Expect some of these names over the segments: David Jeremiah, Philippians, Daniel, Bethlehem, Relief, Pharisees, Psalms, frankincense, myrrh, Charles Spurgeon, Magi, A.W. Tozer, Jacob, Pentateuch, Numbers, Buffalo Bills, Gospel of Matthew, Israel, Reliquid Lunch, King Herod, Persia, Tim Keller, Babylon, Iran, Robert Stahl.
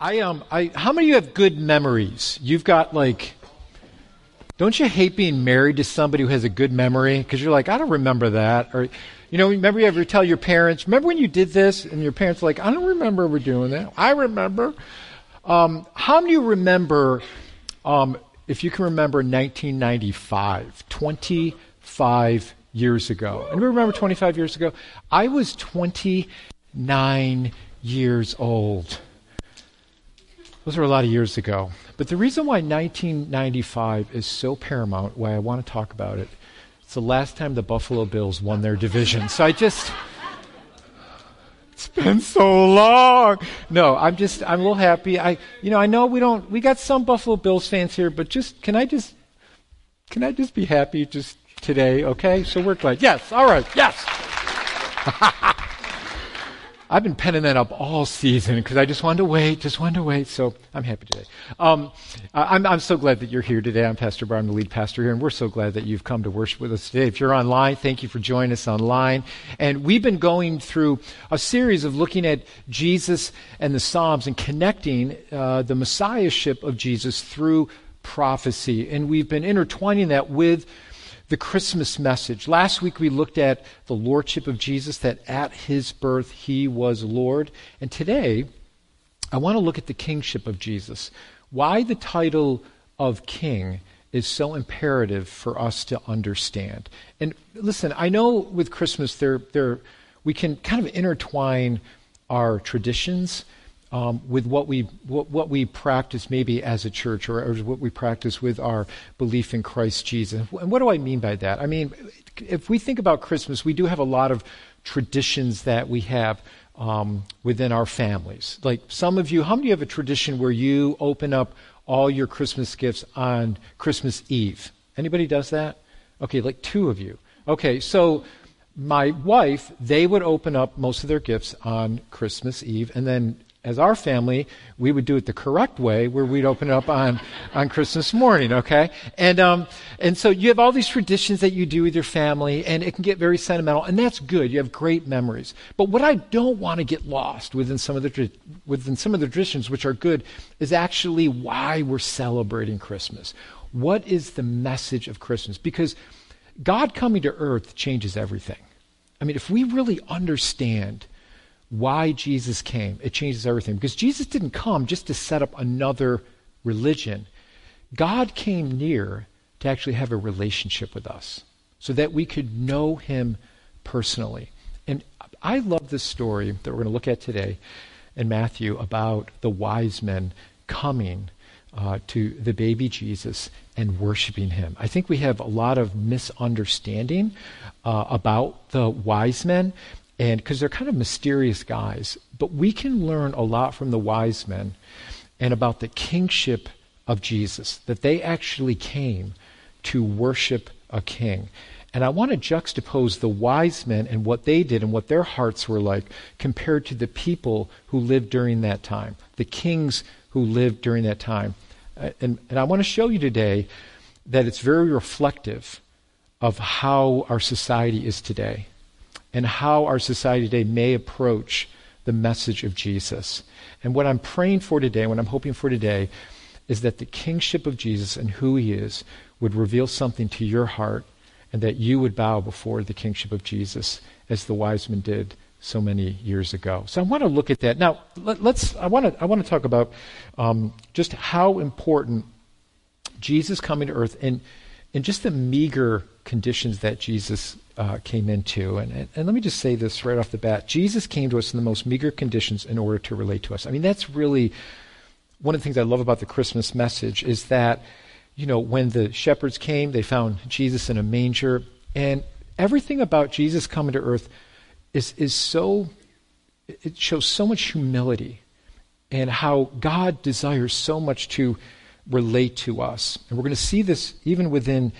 How many of you have good memories? You've got like, don't you hate being married to somebody who has a good memory? Because you're like, I don't remember that. Or, you know, remember you ever tell your parents, remember when you did this? And your parents are like, I don't remember we're doing that. I remember. How many of you remember, if you can remember 1995, 25 years ago? Anybody remember 25 years ago? I was 29 years old. Those were a lot of years ago. But the reason why 1995 is so paramount, why I want to talk about it, it's the last time the Buffalo Bills won their division. So it's been so long. No, I'm a little happy. I know we got some Buffalo Bills fans here, but can I just be happy just today, okay? So we're glad. Yes, all right, yes. I've been penning that up all season because I just wanted to wait. So I'm happy today. I'm so glad that you're here today. I'm Pastor Barr. I'm the lead pastor here, and we're so glad that you've come to worship with us today. If you're online, thank you for joining us online. And we've been going through a series of looking at Jesus and the Psalms and connecting the Messiahship of Jesus through prophecy. And we've been intertwining that with the Christmas message. Last week we looked at the lordship of Jesus, that at his birth he was Lord. And today I want to look at the kingship of Jesus. Why the title of king is so imperative for us to understand. And listen, I know with Christmas we can kind of intertwine our traditions with what we practice maybe as a church or what we practice with our belief in Christ Jesus. And what do I mean by that? I mean, if we think about Christmas, we do have a lot of traditions that we have within our families. Like some of you, how many of you have a tradition where you open up all your Christmas gifts on Christmas Eve? Anybody does that? Okay, like two of you. Okay, so my wife, they would open up most of their gifts on Christmas Eve, and then as our family, we would do it the correct way, where we'd open it up on Christmas morning, okay? And so you have all these traditions that you do with your family, and it can get very sentimental, and that's good. You have great memories. But what I don't want to get lost within some of the traditions, which are good, is actually why we're celebrating Christmas. What is the message of Christmas? Because God coming to earth changes everything. I mean, if we really understand why Jesus came, it changes everything. Because Jesus didn't come just to set up another religion. God came near to actually have a relationship with us so that we could know him personally. And I love this story that we're going to look at today in Matthew about the wise men coming to the baby Jesus and worshiping him. I think we have a lot of misunderstanding about the wise men, and because they're kind of mysterious guys, but we can learn a lot from the wise men and about the kingship of Jesus, that they actually came to worship a king. And I want to juxtapose the wise men and what they did and what their hearts were like compared to the people who lived during that time, the kings who lived during that time. And I want to show you today that it's very reflective of how our society is today, and how our society today may approach the message of Jesus. And what I'm praying for today, what I'm hoping for today, is that the kingship of Jesus and who he is would reveal something to your heart, and that you would bow before the kingship of Jesus as the wise men did so many years ago. So I want to look at that. Now, I want to talk about just how important Jesus coming to earth and just the meager conditions that Jesus came into. And let me just say this right off the bat. Jesus came to us in the most meager conditions in order to relate to us. I mean, that's really one of the things I love about the Christmas message, is that, you know, when the shepherds came, they found Jesus in a manger. And everything about Jesus coming to earth it shows so much humility and how God desires so much to relate to us. And we're going to see this even within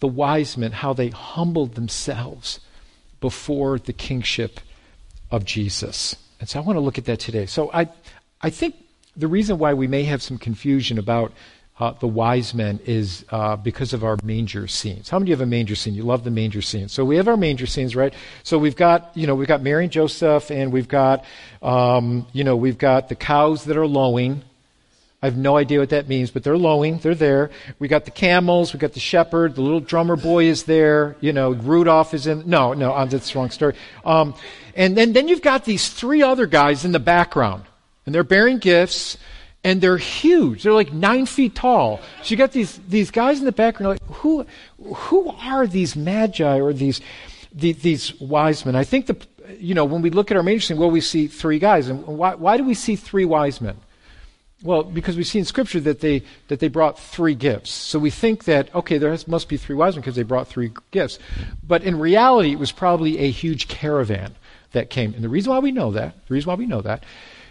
the wise men, how they humbled themselves before the kingship of Jesus. And so I want to look at that today. So I think the reason why we may have some confusion about the wise men is because of our manger scenes. How many of you have a manger scene? You love the manger scene. So we have our manger scenes, right? So we've got, we've got Mary and Joseph, and we've got, we've got the cows that are lowing. I have no idea what that means, but they're lowing. They're there. We got the camels. We got the shepherd. The little drummer boy is there. Rudolph is in. No, that's the wrong story. And then you've got these three other guys in the background, and they're bearing gifts, and they're huge. They're like 9 feet tall. So you got these guys in the background. Like, who are these magi or these wise men? I think when we look at our manger scene, we see three guys, and why do we see three wise men? Well, because we see in Scripture that they brought three gifts. So we think that, there must be three wise men because they brought three gifts. But in reality, it was probably a huge caravan that came. And the reason why we know that,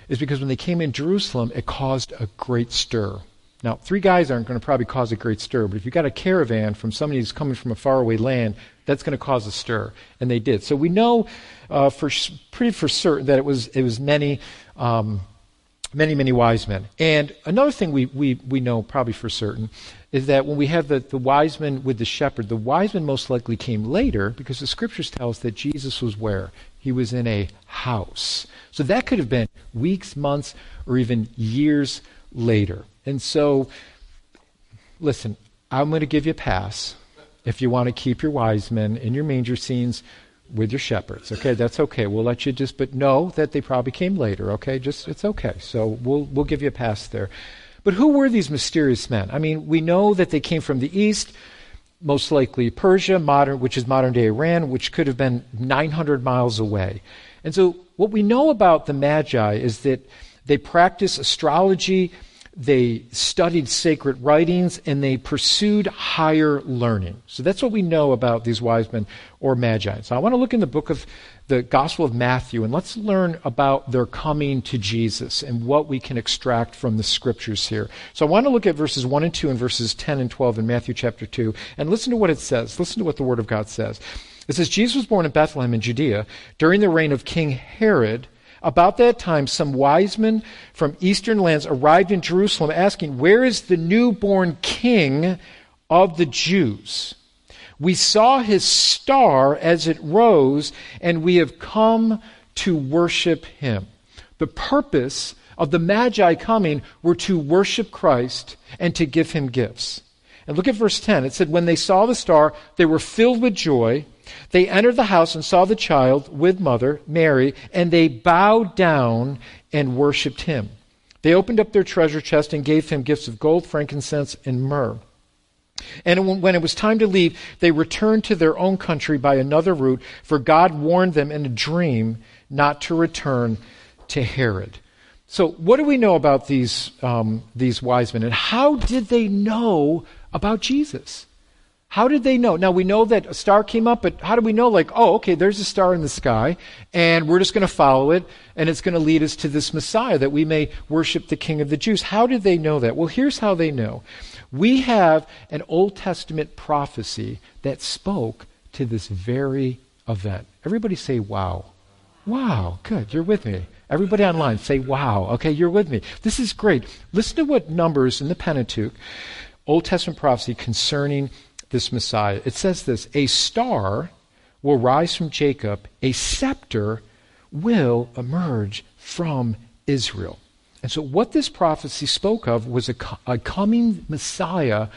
is because when they came in Jerusalem, it caused a great stir. Now, three guys aren't going to probably cause a great stir, but if you've got a caravan from somebody who's coming from a faraway land, that's going to cause a stir, and they did. So we know for certain that it was many... many, many wise men. And another thing we know probably for certain is that when we have the wise men with the shepherd, the wise men most likely came later because the Scriptures tell us that Jesus was where? He was in a house. So that could have been weeks, months, or even years later. And so, listen, I'm going to give you a pass if you want to keep your wise men in your manger scenes with your shepherds, okay? That's okay. We'll let you but know that they probably came later, okay? It's okay. So we'll give you a pass there. But who were these mysterious men? I mean, we know that they came from the east, most likely Persia, which is modern-day Iran, which could have been 900 miles away. And so what we know about the Magi is that they practiced astrology, they studied sacred writings, and they pursued higher learning. So that's what we know about these wise men or magi. So I want to look in the book of the Gospel of Matthew, and let's learn about their coming to Jesus and what we can extract from the Scriptures here. So I want to look at verses 1 and 2 and verses 10 and 12 in Matthew chapter 2, and listen to what it says. Listen to what the Word of God says. It says, Jesus was born in Bethlehem in Judea during the reign of King Herod. About that time, some wise men from eastern lands arrived in Jerusalem asking, where is the newborn king of the Jews? We saw his star as it rose, and we have come to worship him. The purpose of the Magi coming were to worship Christ and to give him gifts. And look at verse 10. It said, when they saw the star, they were filled with joy. They entered the house and saw the child with mother, Mary, and they bowed down and worshipped him. They opened up their treasure chest and gave him gifts of gold, frankincense, and myrrh. And when it was time to leave, they returned to their own country by another route, for God warned them in a dream not to return to Herod. So what do we know about these wise men, and how did they know about Jesus? How did they know? Now, we know that a star came up, but how do we know? Like, there's a star in the sky, and we're just going to follow it, and it's going to lead us to this Messiah that we may worship the King of the Jews. How did they know that? Well, here's how they know. We have an Old Testament prophecy that spoke to this very event. Everybody say, wow. Wow. Good. You're with me. Everybody online, say, wow. Okay, you're with me. This is great. Listen to what Numbers in the Pentateuch, Old Testament prophecy concerning this Messiah. It says this, a star will rise from Jacob, a scepter will emerge from Israel. And so what this prophecy spoke of was a coming Messiah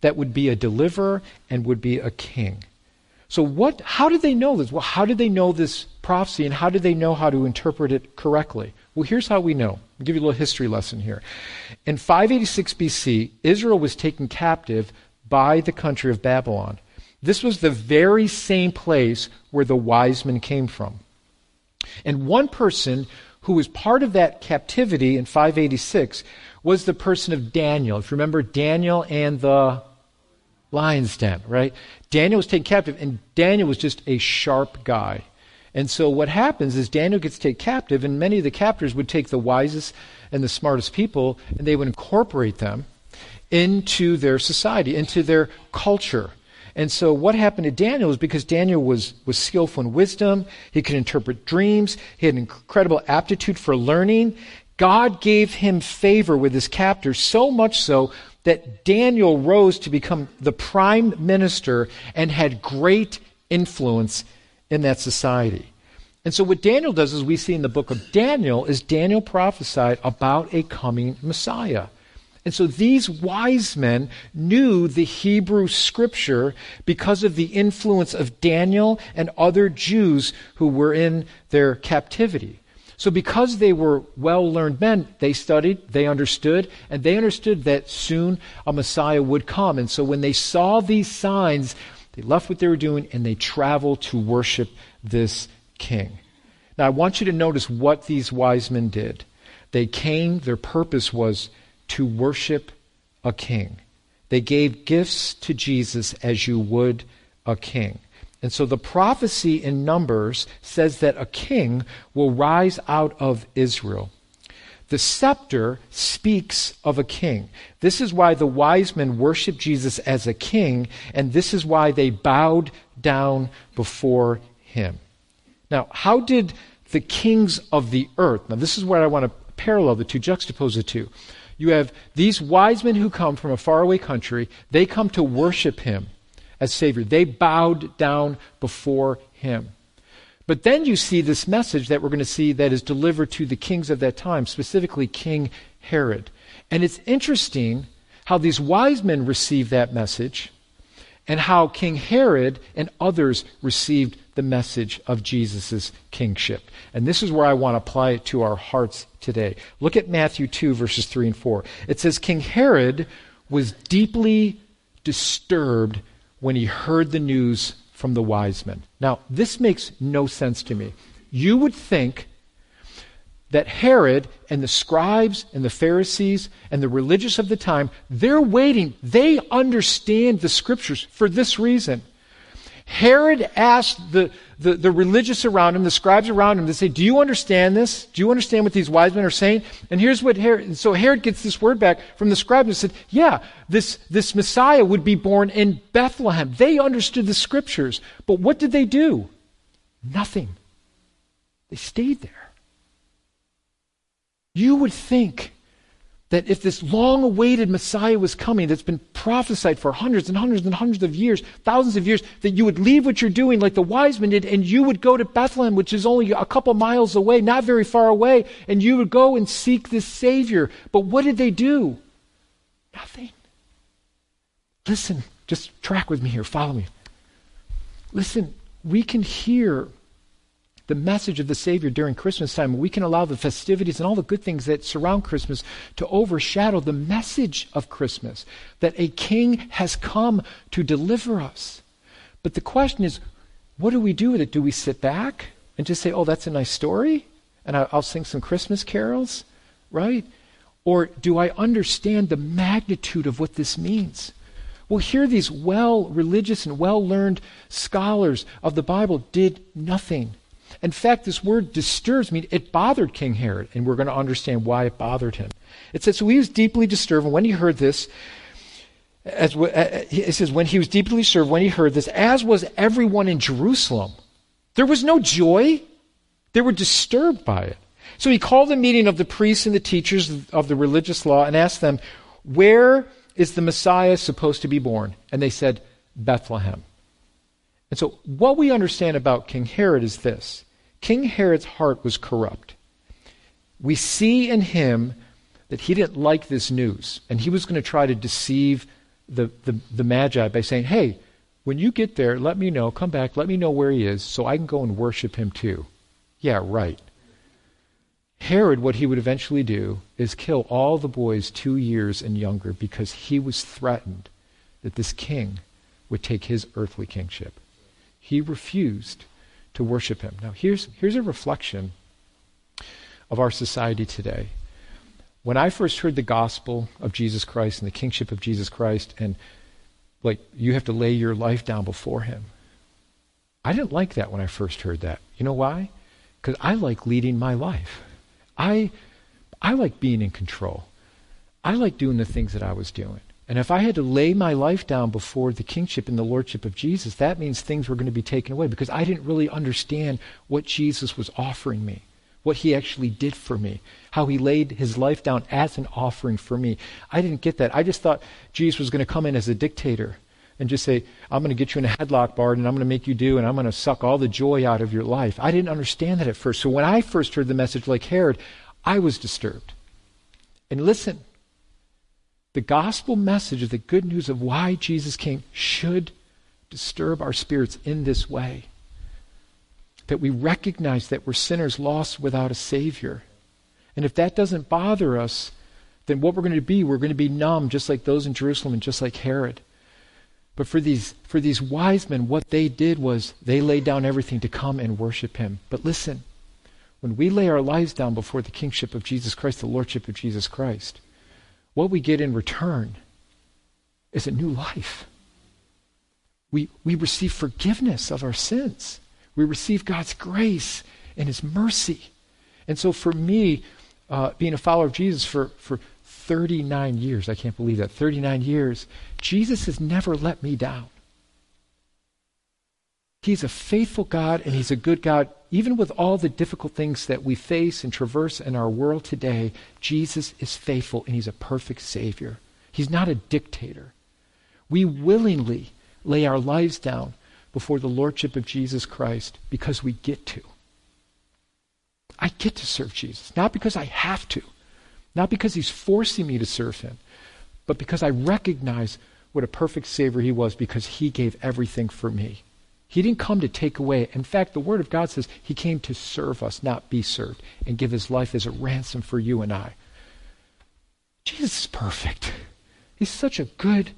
that would be a deliverer and would be a king. So how did they know this? Well, how did they know this prophecy, and how did they know how to interpret it correctly? Well, here's how we know. I'll give you a little history lesson here. In 586 BC, Israel was taken captive by the country of Babylon. This was the very same place where the wise men came from. And one person who was part of that captivity in 586 was the person of Daniel. If you remember Daniel and the lion's den, right? Daniel was taken captive, and Daniel was just a sharp guy. And so what happens is Daniel gets taken captive, and many of the captors would take the wisest and the smartest people, and they would incorporate them into their society, into their culture. And so what happened to Daniel is because Daniel was skillful in wisdom, he could interpret dreams, he had an incredible aptitude for learning. God gave him favor with his captors, so much so that Daniel rose to become the prime minister and had great influence in that society. And so what Daniel does, is we see in the book of Daniel, is Daniel prophesied about a coming Messiah. And so these wise men knew the Hebrew Scripture because of the influence of Daniel and other Jews who were in their captivity. So because they were well-learned men, they studied, they understood, and they understood that soon a Messiah would come. And so when they saw these signs, they left what they were doing and they traveled to worship this king. Now I want you to notice what these wise men did. They came, their purpose was to worship a king. They gave gifts to Jesus as you would a king. And so the prophecy in Numbers says that a king will rise out of Israel. The scepter speaks of a king. This is why the wise men worshiped Jesus as a king, and this is why they bowed down before him. Now, how did the kings of the earth, now this is where I want to parallel the two, juxtapose the two. You have these wise men who come from a faraway country. They come to worship him as Savior. They bowed down before him. But then you see this message that we're going to see that is delivered to the kings of that time, specifically King Herod. And it's interesting how these wise men received that message and how King Herod and others received the message of Jesus' kingship. And this is where I want to apply it to our hearts today. Look at Matthew 2, verses 3 and 4. It says, King Herod was deeply disturbed when he heard the news from the wise men. Now, this makes no sense to me. You would think that Herod and the scribes and the Pharisees and the religious of the time, they're waiting. They understand the scriptures for this reason. Herod asked the religious around him, the scribes around him, to say, do you understand this? Do you understand what these wise men are saying? And here's what Herod, and so Herod gets this word back from the scribes and said, yeah, this Messiah would be born in Bethlehem. They understood the scriptures. But what did they do? Nothing. They stayed there. You would think that if this long-awaited Messiah was coming that's been prophesied for hundreds and hundreds and hundreds of years, thousands of years, that you would leave what you're doing like the wise men did, and you would go to Bethlehem, which is only a couple miles away, not very far away, and you would go and seek this Savior. But what did they do? Nothing. Listen, just track with me here, follow me. Listen, we can hear the message of the Savior during Christmas time. We can allow the festivities and all the good things that surround Christmas to overshadow the message of Christmas, that a king has come to deliver us. But the question is, what do we do with it? Do we sit back and just say, oh, that's a nice story, and I'll sing some Christmas carols, right? Or do I understand the magnitude of what this means? Well, here these well-religious and well-learned scholars of the Bible did nothing. In fact, this word disturbs me. It bothered King Herod, and we're going to understand why it bothered him. It says, so he was deeply disturbed, and when he heard this, as was everyone in Jerusalem. There was no joy. They were disturbed by it. So he called a meeting of the priests and the teachers of the religious law and asked them, where is the Messiah supposed to be born? And they said, Bethlehem. And so what we understand about King Herod is this. King Herod's heart was corrupt. We see in him that he didn't like this news, and he was going to try to deceive the Magi by saying, hey, when you get there, let me know, come back, let me know where he is so I can go and worship him too. Yeah, right. Herod, what he would eventually do is kill all the boys 2 years and younger because he was threatened that this king would take his earthly kingship. He refused to worship him. Now, here's a reflection of our society today. When I first heard the gospel of Jesus Christ and the kingship of Jesus Christ, and like you have to lay your life down before him, I didn't like that when I first heard that. You know why? Because I like leading my life. I like being in control. I like doing the things that I was doing. And if I had to lay my life down before the kingship and the lordship of Jesus, that means things were going to be taken away because I didn't really understand what Jesus was offering me, what he actually did for me, how he laid his life down as an offering for me. I didn't get that. I just thought Jesus was going to come in as a dictator and just say, I'm going to get you in a headlock, Bard, and I'm going to make you do, and I'm going to suck all the joy out of your life. I didn't understand that at first. So when I first heard the message like Herod, I was disturbed. And listen, the gospel message of the good news of why Jesus came should disturb our spirits in this way. That we recognize that we're sinners lost without a Savior. And if that doesn't bother us, then what we're going to be numb, just like those in Jerusalem and just like Herod. But for these wise men, what they did was they laid down everything to come and worship him. But listen, when we lay our lives down before the kingship of Jesus Christ, the lordship of Jesus Christ, what we get in return is a new life. We receive forgiveness of our sins. We receive God's grace and his mercy. And so for me, being a follower of Jesus for 39 years, I can't believe that, 39 years, Jesus has never let me down. He's a faithful God and he's a good God. Even with all the difficult things that we face and traverse in our world today, Jesus is faithful and he's a perfect Savior. He's not a dictator. We willingly lay our lives down before the lordship of Jesus Christ because we get to. I get to serve Jesus, not because I have to, not because he's forcing me to serve him, but because I recognize what a perfect Savior he was because he gave everything for me. He didn't come to take away. In fact, the Word of God says he came to serve us, not be served, and give his life as a ransom for you and I. Jesus is perfect. He's such a good,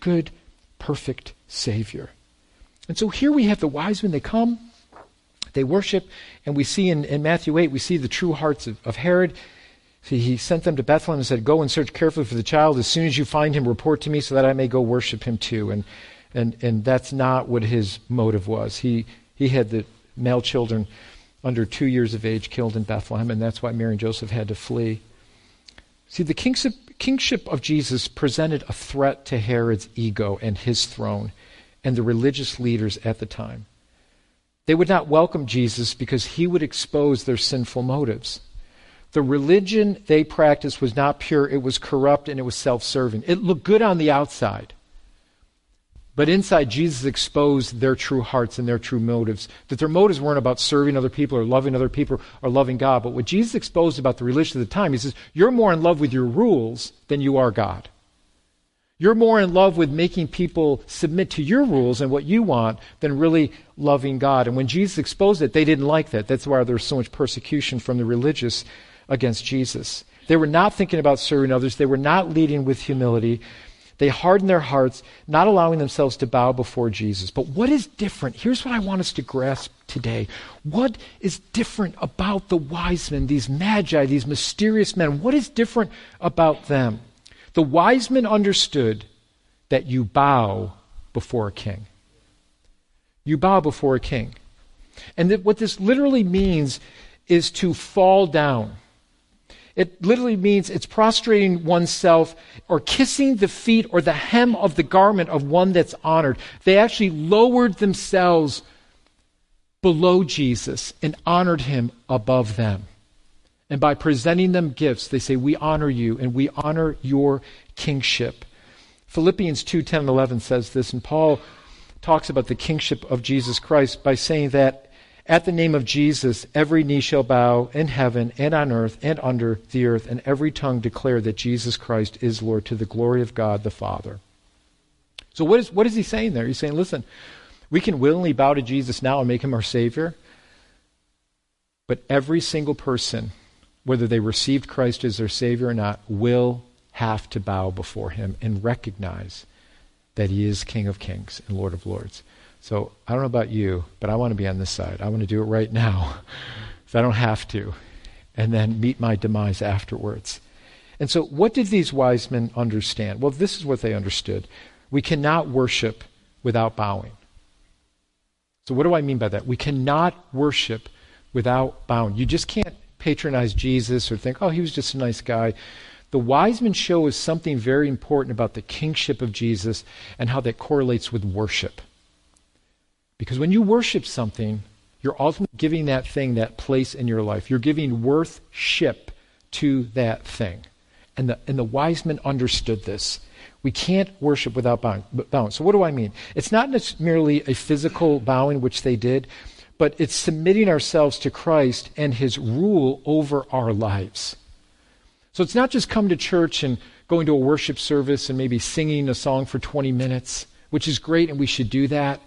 good, perfect Savior. And so here we have the wise men. They come, they worship, and we see in Matthew 8, we see the true hearts of Herod. See, he sent them to Bethlehem and said, "Go and search carefully for the child. As soon as you find him, report to me so that I may go worship him too." And that's not what his motive was. He had the male children under 2 years of age killed in Bethlehem, and that's why Mary and Joseph had to flee. See, the kingship of Jesus presented a threat to Herod's ego and his throne and the religious leaders at the time. They would not welcome Jesus because he would expose their sinful motives. The religion they practiced was not pure, it was corrupt, and it was self-serving. It looked good on the outside. But inside, Jesus exposed their true hearts and their true motives, that their motives weren't about serving other people or loving other people or loving God. But what Jesus exposed about the religion of the time, he says, you're more in love with your rules than you are God. You're more in love with making people submit to your rules and what you want than really loving God. And when Jesus exposed it, they didn't like that. That's why there was so much persecution from the religious against Jesus. They were not thinking about serving others. They were not leading with humility. They harden their hearts, not allowing themselves to bow before Jesus. But what is different? Here's what I want us to grasp today. What is different about the wise men, these magi, these mysterious men? What is different about them? The wise men understood that you bow before a king. You bow before a king. And that what this literally means is to fall down. It literally means it's prostrating oneself or kissing the feet or the hem of the garment of one that's honored. They actually lowered themselves below Jesus and honored him above them. And by presenting them gifts, they say, we honor you and we honor your kingship. Philippians 2:10-11 says this, and Paul talks about the kingship of Jesus Christ by saying that at the name of Jesus, every knee shall bow in heaven and on earth and under the earth, and every tongue declare that Jesus Christ is Lord to the glory of God the Father. So what is he saying there? He's saying, listen, we can willingly bow to Jesus now and make him our Savior, but every single person, whether they received Christ as their Savior or not, will have to bow before him and recognize that he is King of Kings and Lord of Lords. So I don't know about you, but I want to be on this side. I want to do it right now so I don't have to, and then meet my demise afterwards. And so what did these wise men understand? Well, this is what they understood. We cannot worship without bowing. So what do I mean by that? We cannot worship without bowing. You just can't patronize Jesus or think, oh, he was just a nice guy. The wise men show us something very important about the kingship of Jesus and how that correlates with worship. Because when you worship something, You're ultimately giving that thing that place in your life. You're giving worship to that thing. And the wise men understood this. We can't worship without bowing. So what do I mean? It's not merely a physical bowing, which they did, but it's submitting ourselves to Christ and his rule over our lives. So it's not just come to church and going to a worship service and maybe singing a song for 20 minutes, which is great and we should do that.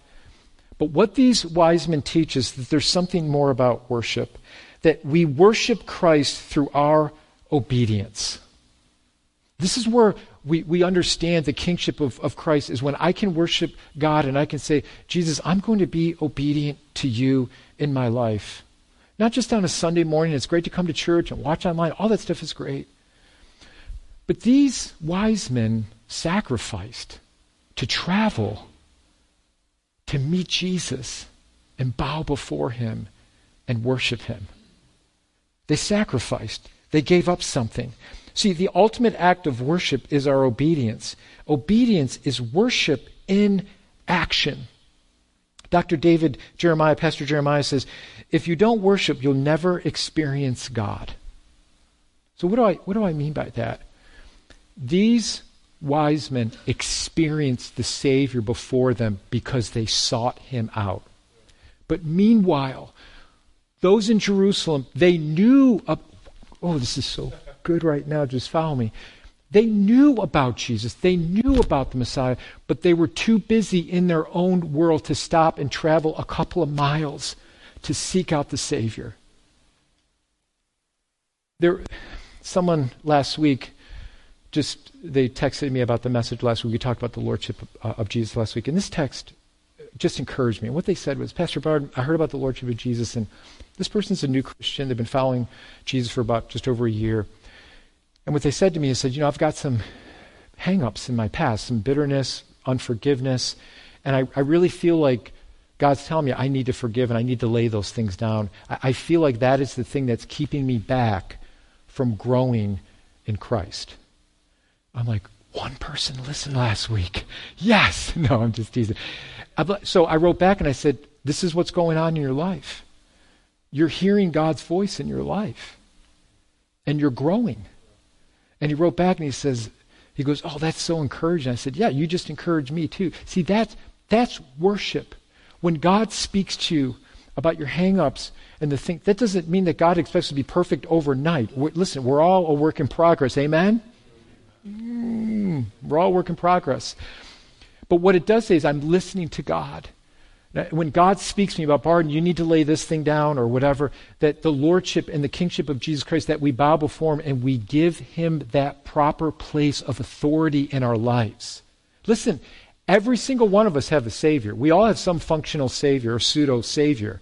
But what these wise men teach is that there's something more about worship, that we worship Christ through our obedience. This is where we understand the kingship of Christ, is when I can worship God and I can say, Jesus, I'm going to be obedient to you in my life. Not just on a Sunday morning. It's great to come to church and watch online. All that stuff is great. But these wise men sacrificed to travel to meet Jesus and bow before him and worship him. They sacrificed. They gave up something. See, the ultimate act of worship is our obedience. Obedience is worship in action. Dr. David Jeremiah, Pastor Jeremiah, says, if you don't worship, you'll never experience God. So what do I mean by that? These wise men experienced the Savior before them because they sought him out. But meanwhile, those in Jerusalem, they knew, oh, this is so good right now, just follow me. They knew about Jesus. They knew about the Messiah, but they were too busy in their own world to stop and travel a couple of miles to seek out the Savior. Someone last week, they texted me about the message last week. We talked about the Lordship of Jesus last week, and this text just encouraged me. And what they said was, Pastor Bard, I heard about the Lordship of Jesus, and this person's a new Christian. They've been following Jesus for about just over a year. And what they said to me is, said, you know, I've got some hang-ups in my past, some bitterness, unforgiveness, and I really feel like God's telling me I need to forgive and I need to lay those things down. I feel like that is the thing that's keeping me back from growing in Christ. I'm like, one person listened last week. Yes! No, I'm just teasing. So I wrote back and I said, this is what's going on in your life. You're hearing God's voice in your life, and you're growing. And he wrote back and he goes, oh, that's so encouraging. I said, yeah, you just encouraged me too. See, that's worship. When God speaks to you about your hang-ups and the thing, that doesn't mean that God expects to be perfect overnight. Listen, we're all a work in progress. Amen? We're all a work in progress. But what it does say is I'm listening to God. When God speaks to me about, Barden, you need to lay this thing down or whatever, that the Lordship and the kingship of Jesus Christ, that we bow before him and we give him that proper place of authority in our lives. Listen, every single one of us have a Savior. We all have some functional Savior or pseudo-Savior.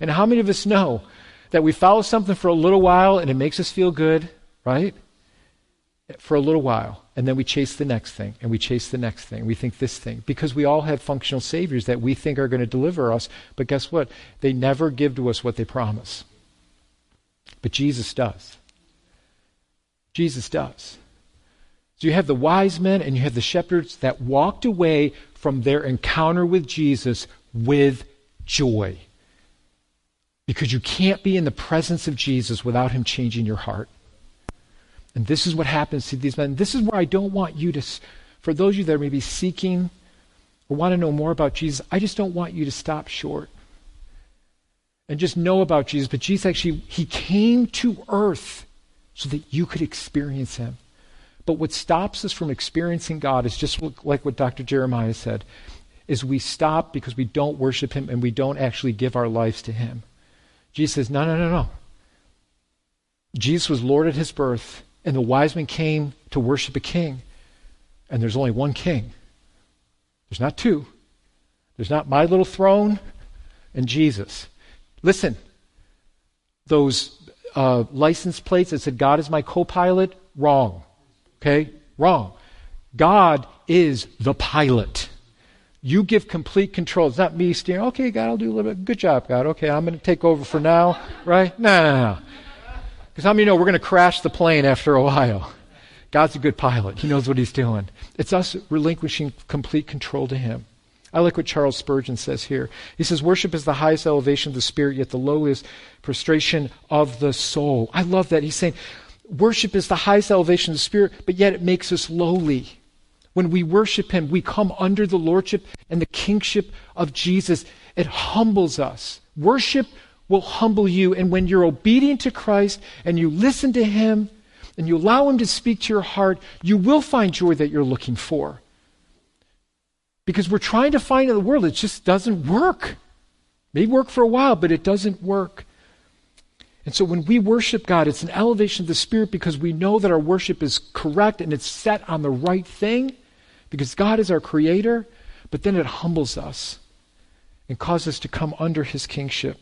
And how many of us know that we follow something for a little while and it makes us feel good, right? For a little while, and then we chase the next thing, and we chase the next thing, we think this thing, because we all have functional saviors that we think are going to deliver us, but guess what? They never give to us what they promise. But Jesus does. Jesus does. So you have the wise men and you have the shepherds that walked away from their encounter with Jesus with joy. Because you can't be in the presence of Jesus without him changing your heart. And this is what happens to these men. This is where I don't want you to, for those of you that are maybe seeking or want to know more about Jesus, I just don't want you to stop short and just know about Jesus. But Jesus actually, he came to earth so that you could experience him. But what stops us from experiencing God is just like what Dr. Jeremiah said, is we stop because we don't worship him and we don't actually give our lives to him. Jesus says, no. Jesus was Lord at his birth. And the wise men came to worship a king. And there's only one king. There's not two. There's not my little throne and Jesus. Listen, those license plates that said, God is my co-pilot, wrong. Okay? Wrong. God is the pilot. You give complete control. It's not me steering. Okay, God, I'll do a little bit. Good job, God. Okay, I'm going to take over for now. Right? No. Because how many know we're going to crash the plane after a while? God's a good pilot. He knows what he's doing. It's us relinquishing complete control to him. I like what Charles Spurgeon says here. He says, worship is the highest elevation of the spirit, yet the lowest prostration of the soul. I love that. He's saying, worship is the highest elevation of the spirit, but yet it makes us lowly. When we worship him, we come under the lordship and the kingship of Jesus. It humbles us. Worship will humble you. And when you're obedient to Christ and you listen to him and you allow him to speak to your heart, you will find joy that you're looking for. Because we're trying to find it in the world. It just doesn't work. It may work for a while, but it doesn't work. And so when we worship God, it's an elevation of the spirit because we know that our worship is correct and it's set on the right thing because God is our creator, but then it humbles us and causes us to come under his kingship.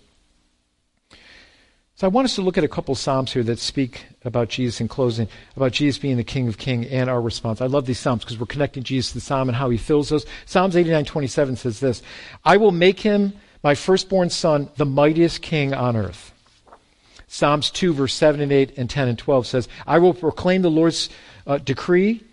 So I want us to look at a couple Psalms here that speak about Jesus in closing, about Jesus being the King of Kings and our response. I love these Psalms because we're connecting Jesus to the Psalm and how he fills us. Psalms 89:27 says this, I will make him my firstborn son, the mightiest king on earth. Psalms 2, verse 7 and 8 and 10 and 12 says, I will proclaim the Lord's decree.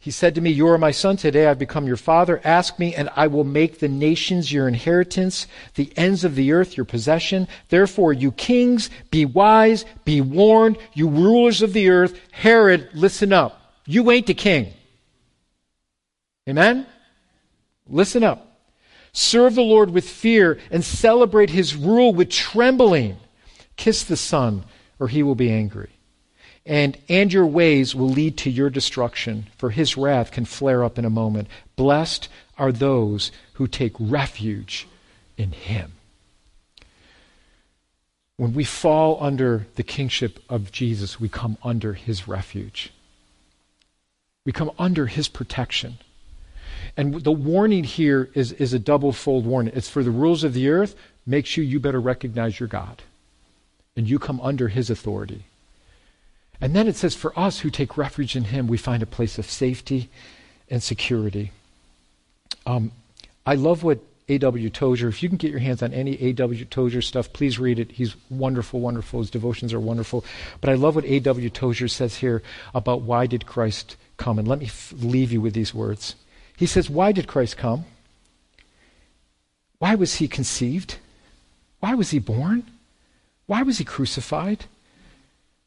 He said to me, you are my son. Today I've become your father. Ask me, and I will make the nations your inheritance, the ends of the earth your possession. Therefore, you kings, be wise, be warned. You rulers of the earth, Herod, listen up. You ain't the king. Amen? Listen up. Serve the Lord with fear and celebrate his rule with trembling. Kiss the Son, or he will be angry. And your ways will lead to your destruction, for his wrath can flare up in a moment. Blessed are those who take refuge in him. When we fall under the kingship of Jesus, we come under his refuge. We come under his protection. And the warning here is a double-fold warning. It's for the rulers of the earth, make sure you better recognize your God. And you come under his authority. And then it says, for us who take refuge in him, we find a place of safety and security. I love what A.W. Tozer, if you can get your hands on any A.W. Tozer stuff, please read it. He's wonderful, wonderful. His devotions are wonderful. But I love what A.W. Tozer says here about why did Christ come. And let me leave you with these words. He says, why did Christ come? Why was he conceived? Why was he born? Why was he crucified?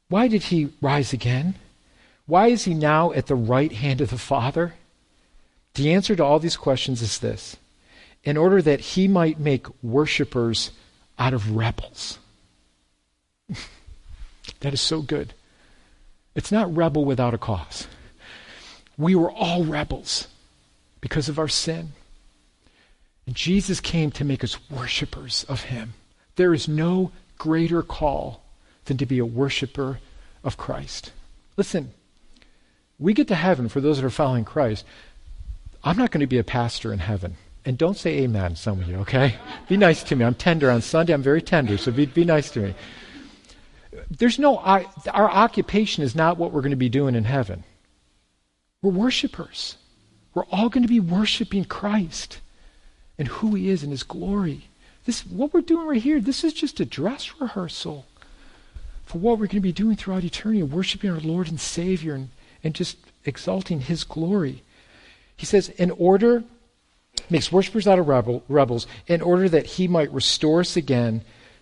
Why did he rise again? Why is he now at the right hand of the Father? The answer to all these questions is this: in order that he might make worshipers out of rebels. That is so good. It's not rebel without a cause. We were all rebels because of our sin. And Jesus came to make us worshipers of him. There is no greater call than to be a worshiper of Christ. Listen, we get to heaven, for those that are following Christ, I'm not going to be a pastor in heaven. And don't say amen, some of you, okay? Be nice to me. I'm tender on Sunday. I'm very tender, so be nice to me. There's no, our occupation is not what we're going to be doing in heaven. We're worshipers. We're all going to be worshiping Christ and who he is in his glory. This, what we're doing right here, this is just a dress rehearsal for what we're going to be doing throughout eternity, worshiping our Lord and Savior and just exalting his glory. He says, in order, makes worshipers out of rebels, in order that he might restore us again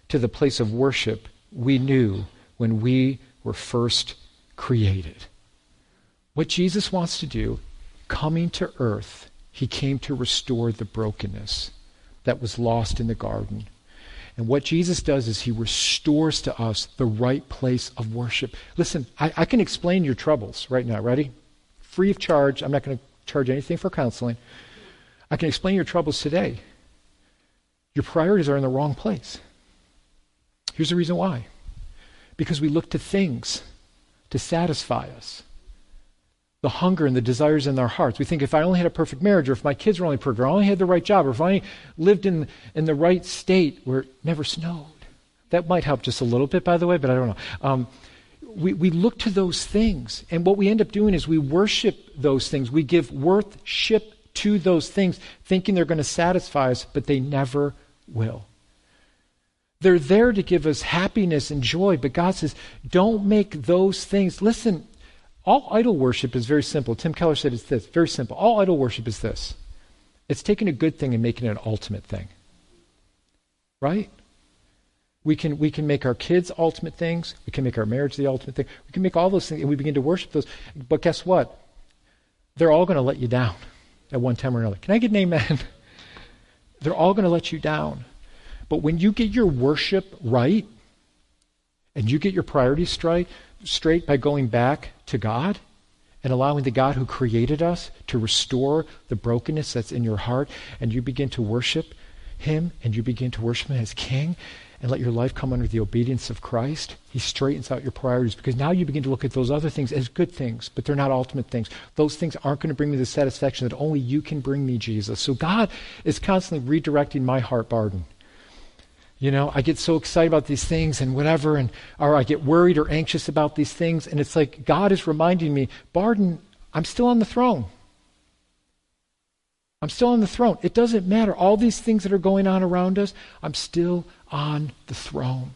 to the place of worship we knew when we were first created. What Jesus wants to do, coming to earth, he came to restore the brokenness that was lost in the garden. And what Jesus does is he restores to us the right place of worship. Listen, I can explain your troubles right now. Ready? Free of charge. I'm not going to charge anything for counseling. I can explain your troubles today. Your priorities are in the wrong place. Here's the reason why. Because we look to things to satisfy us. The hunger and the desires in our hearts. We think if I only had a perfect marriage, or if my kids were only perfect, or I only had the right job, or if I lived in the right state where it never snowed. That might help just a little bit, by the way, but I don't know. We look to those things, and what we end up doing is we worship those things. We give worship to those things, thinking they're going to satisfy us, but they never will. They're there to give us happiness and joy, but God says, don't make those things. Listen, all idol worship is very simple. Tim Keller said it's this, very simple. All idol worship is this. It's taking a good thing and making it an ultimate thing. Right? We can make our kids ultimate things. We can make our marriage the ultimate thing. We can make all those things, and we begin to worship those. But guess what? They're all going to let you down at one time or another. Can I get an amen? They're all going to let you down. But when you get your worship right, and you get your priorities straight by going back to God and allowing the God who created us to restore the brokenness that's in your heart, and you begin to worship Him, and you begin to worship Him as King, and let your life come under the obedience of Christ, He straightens out your priorities, because now you begin to look at those other things as good things, but they're not ultimate things. Those things aren't going to bring me the satisfaction that only you can bring me, Jesus. So God is constantly redirecting my heart burden. You know, I get so excited about these things and whatever, or I get worried or anxious about these things, and it's like God is reminding me, Barden, I'm still on the throne. I'm still on the throne. It doesn't matter. All these things that are going on around us, I'm still on the throne.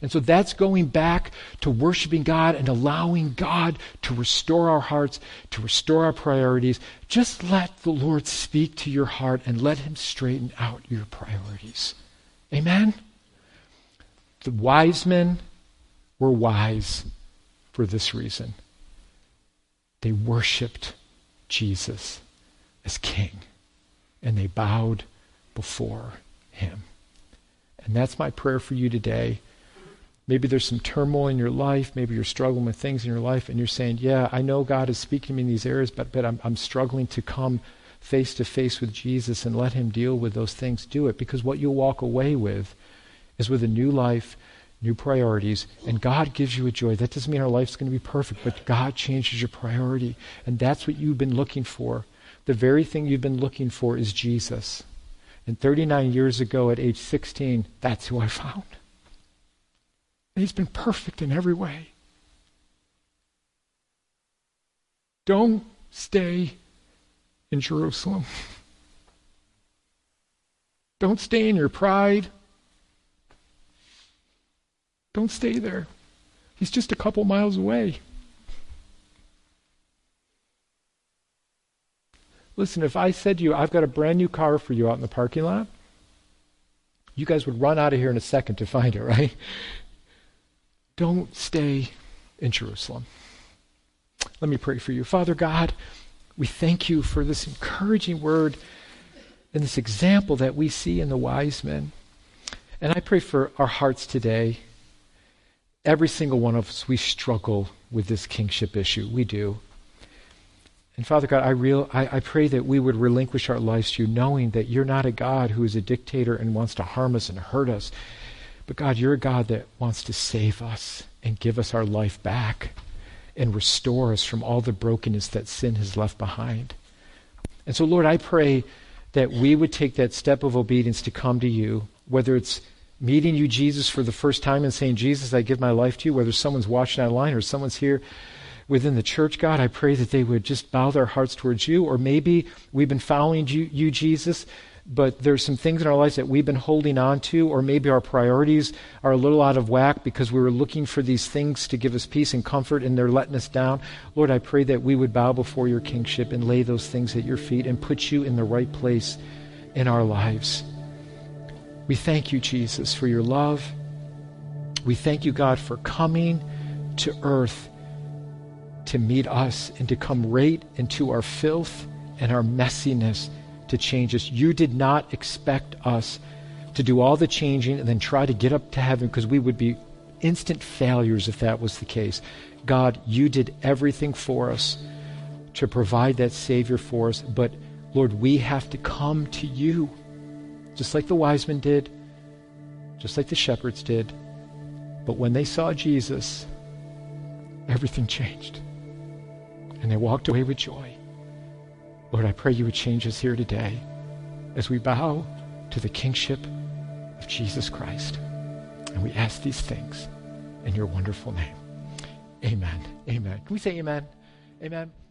And so that's going back to worshiping God and allowing God to restore our hearts, to restore our priorities. Just let the Lord speak to your heart and let Him straighten out your priorities. Amen? The wise men were wise for this reason. They worshiped Jesus as King, and they bowed before Him. And that's my prayer for you today. Maybe there's some turmoil in your life, maybe you're struggling with things in your life, and you're saying, yeah, I know God is speaking to me in these areas, but I'm struggling to come face to face with Jesus and let Him deal with those things. Do it, because what you'll walk away with is with a new life, new priorities, and God gives you a joy. That doesn't mean our life's going to be perfect, but God changes your priority, and that's what you've been looking for. The very thing you've been looking for is Jesus. And 39 years ago at age 16, that's who I found. And He's been perfect in every way. Don't stay in Jerusalem. Don't stay in your pride. Don't stay there. He's just a couple miles away. Listen, if I said to you, I've got a brand new car for you out in the parking lot, you guys would run out of here in a second to find it, right? Don't stay in Jerusalem. Let me pray for you. Father God, we thank You for this encouraging word and this example that we see in the wise men. And I pray for our hearts today. Every single one of us, we struggle with this kingship issue. We do. And Father God, I pray that we would relinquish our lives to You, knowing that You're not a God who is a dictator and wants to harm us and hurt us. But God, You're a God that wants to save us and give us our life back and restore us from all the brokenness that sin has left behind. And so, Lord, I pray that we would take that step of obedience to come to You, whether it's meeting You, Jesus, for the first time and saying, Jesus, I give my life to You, whether someone's watching online or someone's here within the church, God, I pray that they would just bow their hearts towards You. Or maybe we've been following you, Jesus, but there's some things in our lives that we've been holding on to, or maybe our priorities are a little out of whack because we were looking for these things to give us peace and comfort, and they're letting us down. Lord, I pray that we would bow before Your kingship and lay those things at Your feet and put You in the right place in our lives. We thank You, Jesus, for Your love. We thank You, God, for coming to earth to meet us and to come right into our filth and our messiness to change us. You did not expect us to do all the changing and then try to get up to heaven, because we would be instant failures if that was the case. God, You did everything for us to provide that Savior for us, but Lord, we have to come to You, just like the wise men did, just like the shepherds did. But when they saw Jesus, everything changed. And they walked away with joy. Lord, I pray You would change us here today as we bow to the kingship of Jesus Christ. And we ask these things in Your wonderful name. Amen. Amen. Can we say amen? Amen.